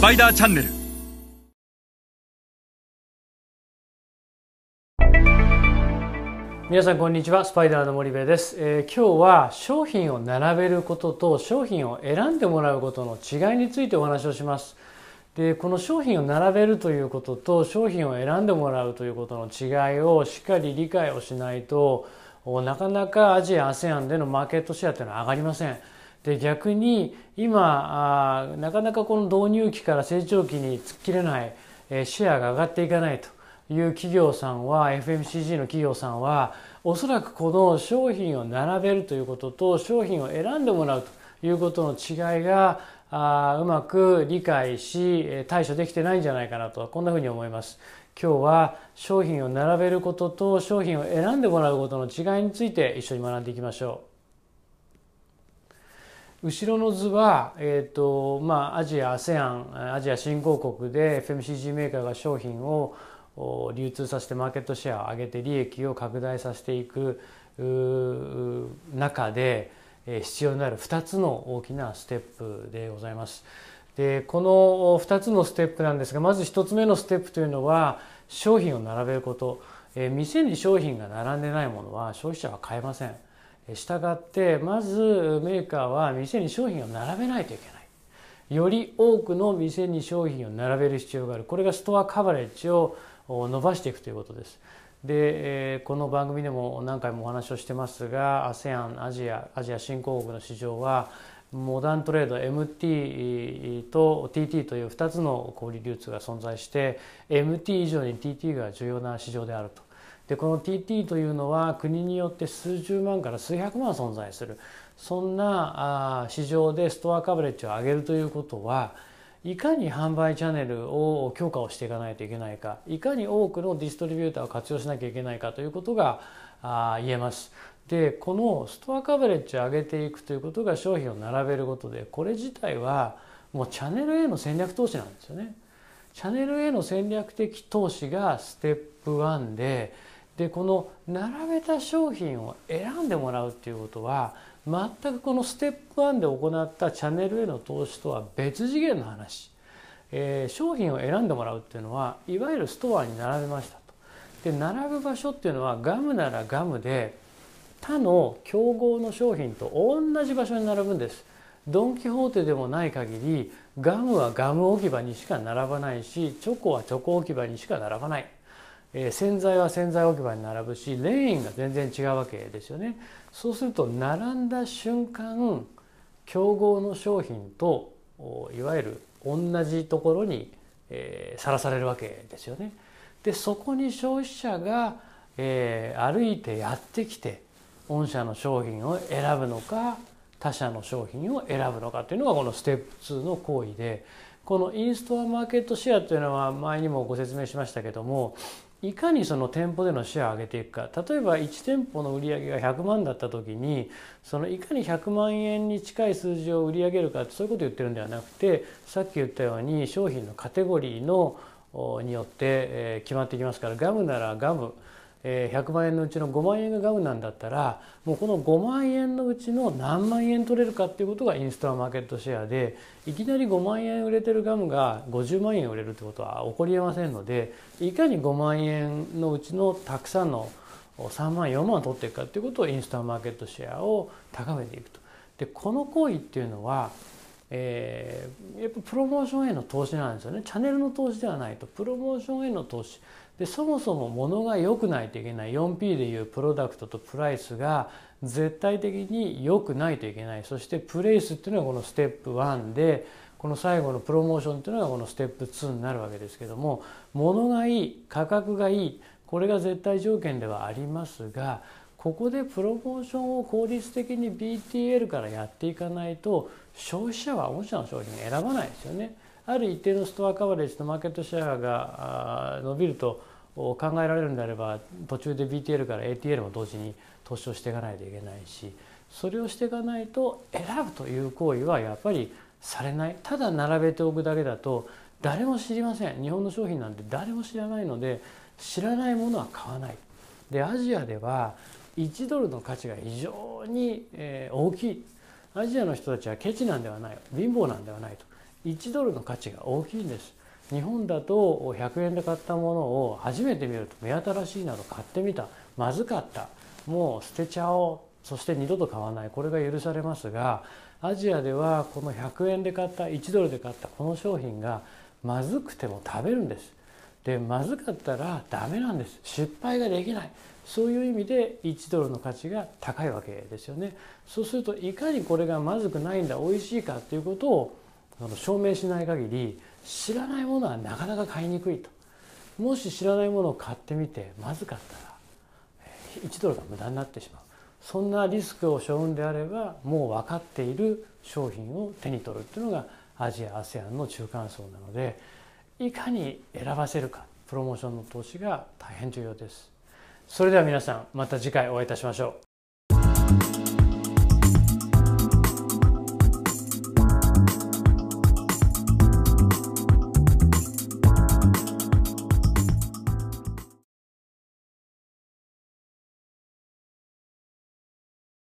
スパイダーチャンネル。皆さんこんにちは、スパイダーの森部です。今日は商品を並べることと商品を選んでもらうことの違いについてお話をします。で、この商品を並べるということと商品を選んでもらうということの違いをしっかり理解をしないと、なかなかアジア ASEAN でのマーケットシェアというのは上がりません。で、逆に今なかなかこの導入期から成長期に突っ切れないシェアが上がっていかないという企業さんは、 FMCG の企業さんはおそらくこの商品を並べるということと商品を選んでもらうということの違いがうまく理解し対処できてないんじゃないかなと、こんなふうに思います。今日は商品を並べることと商品を選んでもらうことの違いについて一緒に学んでいきましょう。後ろの図は、アジア ASEAN アジア新興国で FMCG メーカーが商品を流通させてマーケットシェアを上げて利益を拡大させていく中で必要になる2つの大きなステップでございます。で、この2つのステップなんですが、まず1つ目のステップというのは商品を並べること。店に商品が並んでないものは消費者は買えません。したがってまずメーカーは店に商品を並べないといけない。より多くの店に商品を並べる必要がある。これがストアカバレッジを伸ばしていくということです。で、この番組でも何回もお話をしてますが、 ASEAN アジア新興国の市場はモダントレード MT と TT という2つの小売流通が存在して、 MT 以上に TT が重要な市場であると。で、この TT というのは国によって数十万から数百万存在する、そんな市場でストアカバレッジを上げるということは、いかに販売チャンネルを強化をしていかないといけないか、いかに多くのディストリビューターを活用しなきゃいけないかということが言えます。で、このストアカバレッジを上げていくということが商品を並べることで、これ自体はもうチャネル A の戦略投資なんですよね。チャネル A の戦略的投資がステップ1で、この並べた商品を選んでもらうということは全くこのステップ1で行ったチャンネルへの投資とは別次元の話。商品を選んでもらうっていうのは、いわゆるストアに並べましたと。で、並ぶ場所っていうのはガムならガムで他の競合の商品と同じ場所に並ぶんです。ドン・キホーテでもない限りガムはガム置き場にしか並ばないし、チョコはチョコ置き場にしか並ばない。洗剤は洗剤置き場に並ぶし、レーンが全然違うわけですよね。そうすると並んだ瞬間、競合の商品といわゆる同じところにさらされるわけですよね。で、そこに消費者が歩いてやってきて、御社の商品を選ぶのか他社の商品を選ぶのかというのがこのステップ2の行為で、このインストアマーケットシェアというのは前にもご説明しましたけども、いかにその店舗でのシェアを上げていくか。例えば1店舗の売り上げが100万だった時に、そのいかに100万円に近い数字を売り上げるかって、そういうことを言ってるんではなくて、さっき言ったように商品のカテゴリーによって決まってきますから、ガムならガム、100万円のうちの5万円がガムなんだったら、もうこの5万円のうちの何万円取れるかっていうことがインストアマーケットシェアで、いきなり5万円売れてるガムが50万円売れるってことは起こりえませんので、いかに5万円のうちのたくさんの3万4万取っていくかっていうことをインストアマーケットシェアを高めていくと。で、この行為っていうのは、やっぱプロモーションへの投資なんですよね。チャンネルの投資ではないと、プロモーションへの投資で、そもそも物が良くないといけない。 4P でいうプロダクトとプライスが絶対的に良くないといけない。そしてプレイスっていうのがこのステップ1で、この最後のプロモーションっていうのがこのステップ2になるわけですけども、物がいい、価格がいい、これが絶対条件ではありますが、ここでプロモーションを効率的に BTL からやっていかないと、消費者は御社の商品を選ばないですよね。ある一定のストアカバレッジとマーケットシェアが伸びると考えられるんであれば、途中で BTL から ATL も同時に投資をしていかないといけないし、それをしていかないと選ぶという行為はやっぱりされない。ただ並べておくだけだと誰も知りません。日本の商品なんて誰も知らないので、知らないものは買わない。で、アジアでは1ドルの価値が非常に大きい。アジアの人たちはケチなんではない、貧乏なんではないと。1ドルの価値が大きいんです。日本だと100円で買ったものを初めて見ると目新しいなど買ってみた、まずかった、もう捨てちゃおう、そして二度と買わない、これが許されますが、アジアではこの100円で買った1ドルで買ったこの商品がまずくても食べるんです。でまずかったらダメなんです。失敗ができない、そういう意味で1ドルの価値が高いわけですよね。そうするといかにこれがまずくないんだ、美味しいかっていうことを証明しない限り知らないものはなかなか買いにくいと。もし知らないものを買ってみてまずかったら1ドルが無駄になってしまう。そんなリスクを背負うんであれば、もう分かっている商品を手に取るっていうのがアジア ASEAN の中間層なので、いかに選ばせるか、プロモーションの投資が大変重要です。それでは皆さん、また次回お会いいたしましょう。